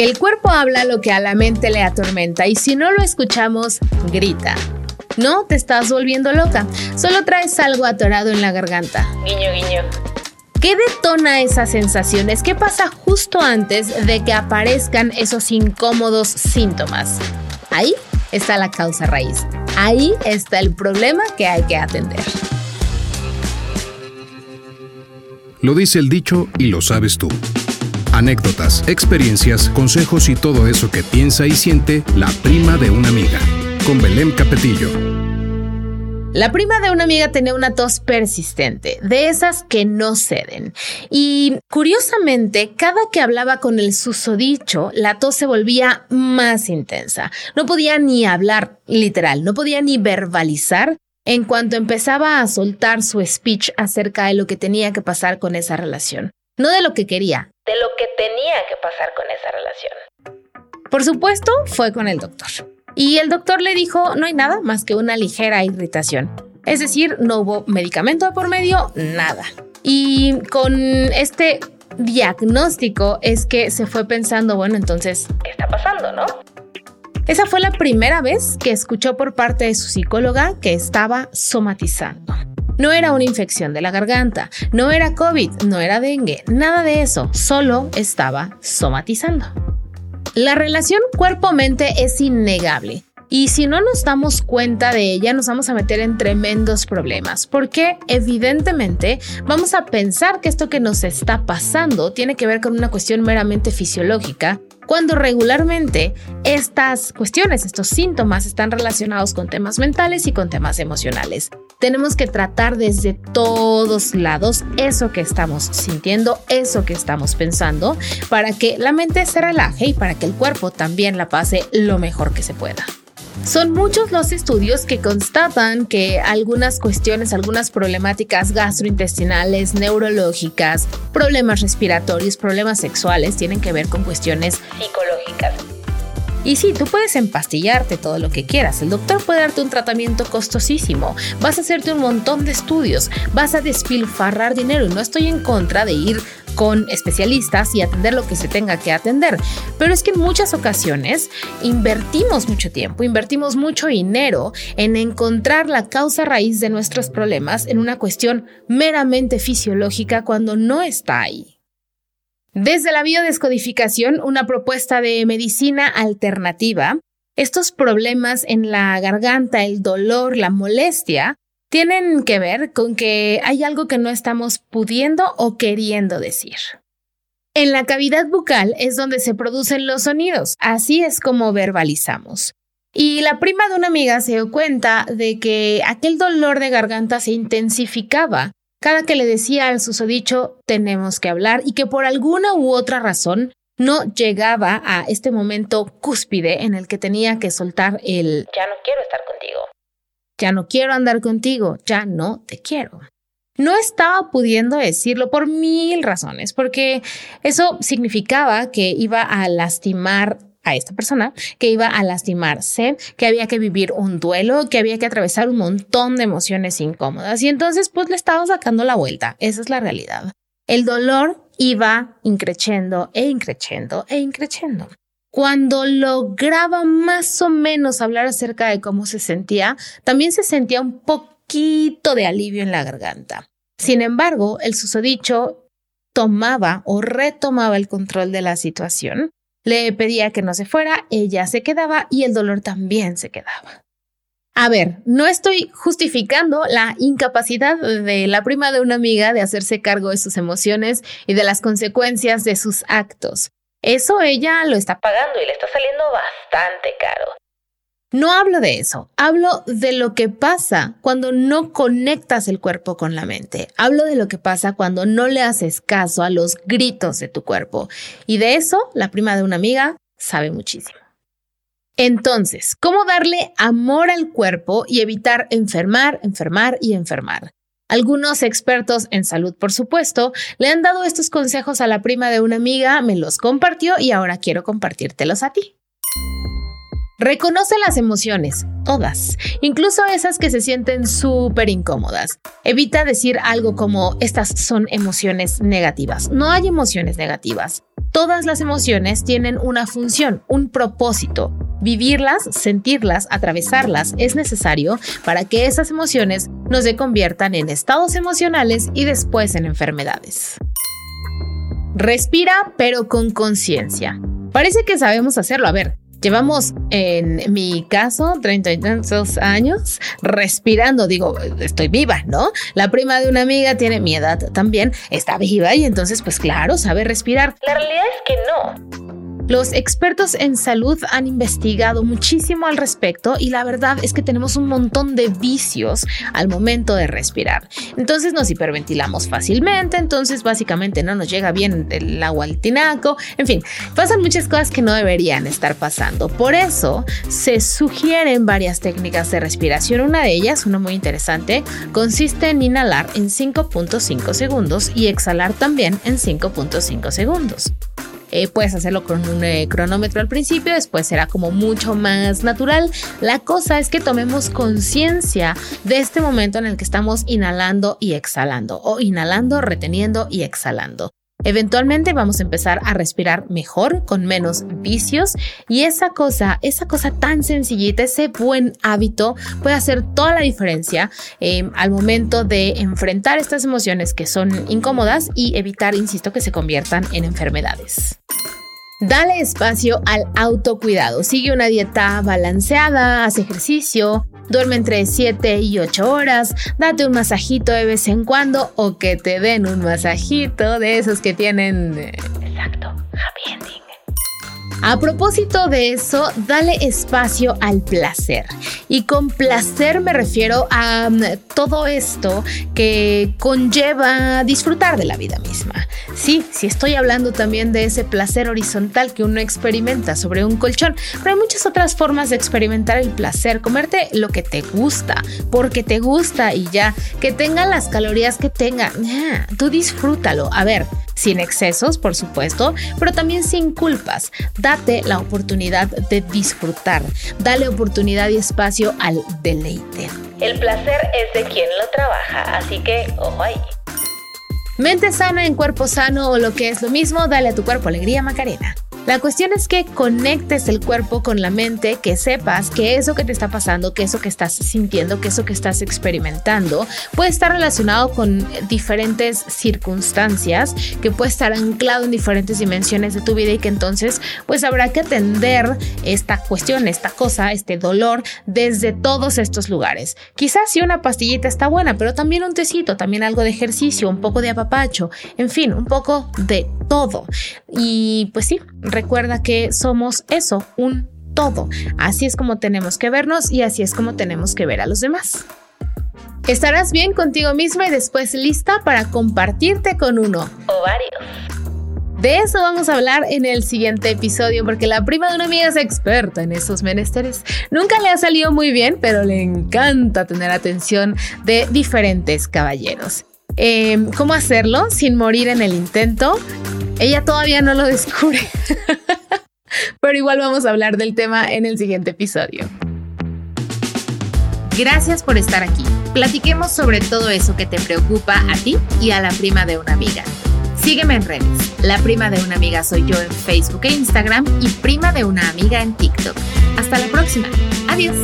El cuerpo habla lo que a la mente le atormenta y si no lo escuchamos, grita. No te estás volviendo loca, solo traes algo atorado en la garganta. Guiño, guiño. ¿Qué detona esas sensaciones? ¿Qué pasa justo antes de que aparezcan esos incómodos síntomas? Ahí está la causa raíz. Ahí está el problema que hay que atender. Lo dice el dicho y lo sabes tú. Anécdotas, experiencias, consejos y todo eso que piensa y siente la prima de una amiga. Con Belén Capetillo. La prima de una amiga tenía una tos persistente, de esas que no ceden. Y curiosamente, cada que hablaba con el susodicho, la tos se volvía más intensa. No podía ni hablar, literal, no podía ni verbalizar en cuanto empezaba a soltar su speech acerca de lo que tenía que pasar con esa relación. No de lo que quería, de lo que tenía que pasar con esa relación. Por supuesto, fue con el doctor. Y el doctor le dijo, no hay nada más que una ligera irritación. Es decir, no hubo medicamento de por medio, nada. Y con este diagnóstico es que se fue pensando, bueno, entonces, ¿qué está pasando, no? Esa fue la primera vez que escuchó por parte de su psicóloga que estaba somatizando. No era una infección de la garganta, no era COVID, no era dengue, nada de eso, solo estaba somatizando. La relación cuerpo-mente es innegable y si no nos damos cuenta de ella nos vamos a meter en tremendos problemas porque evidentemente vamos a pensar que esto que nos está pasando tiene que ver con una cuestión meramente fisiológica cuando regularmente estas cuestiones, estos síntomas están relacionados con temas mentales y con temas emocionales. Tenemos que tratar desde todos lados eso que estamos sintiendo, eso que estamos pensando, para que la mente se relaje y para que el cuerpo también la pase lo mejor que se pueda. Son muchos los estudios que constatan que algunas cuestiones, algunas problemáticas gastrointestinales, neurológicas, problemas respiratorios, problemas sexuales tienen que ver con cuestiones psicológicas. Y sí, tú puedes empastillarte todo lo que quieras, el doctor puede darte un tratamiento costosísimo, vas a hacerte un montón de estudios, vas a despilfarrar dinero y no estoy en contra de ir con especialistas y atender lo que se tenga que atender, pero es que en muchas ocasiones invertimos mucho tiempo, invertimos mucho dinero en encontrar la causa raíz de nuestros problemas en una cuestión meramente fisiológica cuando no está ahí. Desde la biodescodificación, una propuesta de medicina alternativa, estos problemas en la garganta, el dolor, la molestia, tienen que ver con que hay algo que no estamos pudiendo o queriendo decir. En la cavidad bucal es donde se producen los sonidos, así es como verbalizamos. Y la prima de una amiga se dio cuenta de que aquel dolor de garganta se intensificaba cada que le decía al susodicho, tenemos que hablar, y que por alguna u otra razón no llegaba a este momento cúspide en el que tenía que soltar el ya no quiero estar contigo, ya no quiero andar contigo, ya no te quiero. No estaba pudiendo decirlo por 1000 razones, porque eso significaba que iba a lastimar a esta persona, que iba a lastimarse, que había que vivir un duelo, que había que atravesar un montón de emociones incómodas y entonces pues le estaba sacando la vuelta, esa es la realidad. El dolor iba increciendo e increciendo e increciendo. Cuando lograba más o menos hablar acerca de cómo se sentía, también se sentía un poquito de alivio en la garganta. Sin embargo, el susodicho tomaba o retomaba el control de la situación. Le pedía que no se fuera, ella se quedaba y el dolor también se quedaba. A ver, no estoy justificando la incapacidad de la prima de una amiga de hacerse cargo de sus emociones y de las consecuencias de sus actos. Eso ella lo está pagando y le está saliendo bastante caro. No hablo de eso, hablo de lo que pasa cuando no conectas el cuerpo con la mente. Hablo de lo que pasa cuando no le haces caso a los gritos de tu cuerpo. Y de eso, la prima de una amiga sabe muchísimo. Entonces, ¿cómo darle amor al cuerpo y evitar enfermar? Algunos expertos en salud, por supuesto, le han dado estos consejos a la prima de una amiga, me los compartió y ahora quiero compartírtelos a ti. Reconoce las emociones, todas, incluso esas que se sienten súper incómodas. Evita decir algo como estas son emociones negativas. No hay emociones negativas. Todas las emociones tienen una función, un propósito. Vivirlas, sentirlas, atravesarlas es necesario para que esas emociones no se conviertan en estados emocionales y después en enfermedades. Respira, pero con conciencia. Parece que sabemos hacerlo. A ver, llevamos, en mi caso, 30 y tantos años respirando. Digo, estoy viva, ¿no? La prima de una amiga tiene mi edad también, está viva y entonces, pues claro, sabe respirar. La realidad es que no. Los expertos en salud han investigado muchísimo al respecto y la verdad es que tenemos un montón de vicios al momento de respirar. Entonces nos hiperventilamos fácilmente, entonces básicamente no nos llega bien el agua al tinaco. En fin, pasan muchas cosas que no deberían estar pasando. Por eso se sugieren varias técnicas de respiración. Una de ellas, una muy interesante, consiste en inhalar en 5.5 segundos y exhalar también en 5.5 segundos. Puedes hacerlo con un cronómetro al principio, después será como mucho más natural. La cosa es que tomemos conciencia de este momento en el que estamos inhalando y exhalando, o inhalando, reteniendo y exhalando. Eventualmente vamos a empezar a respirar mejor, con menos vicios, y esa cosa tan sencillita, ese buen hábito puede hacer toda la diferencia al momento de enfrentar estas emociones que son incómodas y evitar, insisto, que se conviertan en enfermedades. Dale espacio al autocuidado. Sigue una dieta balanceada, haz ejercicio, duerme entre 7 y 8 horas, date un masajito de vez en cuando o que te den un masajito de esos que tienen... Exacto, happy ending. A propósito de eso, dale espacio al placer. Y con placer me refiero a todo esto que conlleva disfrutar de la vida misma. Sí, estoy hablando también de ese placer horizontal que uno experimenta sobre un colchón, pero hay muchas otras formas de experimentar el placer. Comerte lo que te gusta, porque te gusta y ya, que tenga las calorías que tenga. Tú disfrútalo. A ver, sin excesos, por supuesto, pero también sin culpas. Date la oportunidad de disfrutar. Dale oportunidad y espacio al deleite. El placer es de quien lo trabaja, así que ojo ahí. Mente sana en cuerpo sano, o lo que es lo mismo, dale a tu cuerpo alegría, Macarena. La cuestión es que conectes el cuerpo con la mente, que sepas que eso que te está pasando, que eso que estás sintiendo, que eso que estás experimentando puede estar relacionado con diferentes circunstancias, que puede estar anclado en diferentes dimensiones de tu vida y que entonces pues habrá que atender esta cuestión, esta cosa, este dolor desde todos estos lugares. Quizás sí una pastillita está buena, pero también un tecito, también algo de ejercicio, un poco de apapacho, en fin, un poco de todo. Y pues sí, recuerda que somos eso, un todo. Así es como tenemos que vernos y así es como tenemos que ver a los demás. Estarás bien contigo misma y después lista para compartirte con uno o varios. De eso vamos a hablar en el siguiente episodio, porque la prima de una amiga es experta en esos menesteres. Nunca le ha salido muy bien, pero le encanta tener atención de diferentes caballeros. ¿Cómo hacerlo sin morir en el intento? Ella todavía no lo descubre, pero igual vamos a hablar del tema en el siguiente episodio. Gracias por estar aquí. Platiquemos sobre todo eso que te preocupa a ti y a la prima de una amiga. Sígueme en redes. La prima de una amiga soy yo en Facebook e Instagram y prima de una amiga en TikTok. Hasta la próxima. Adiós.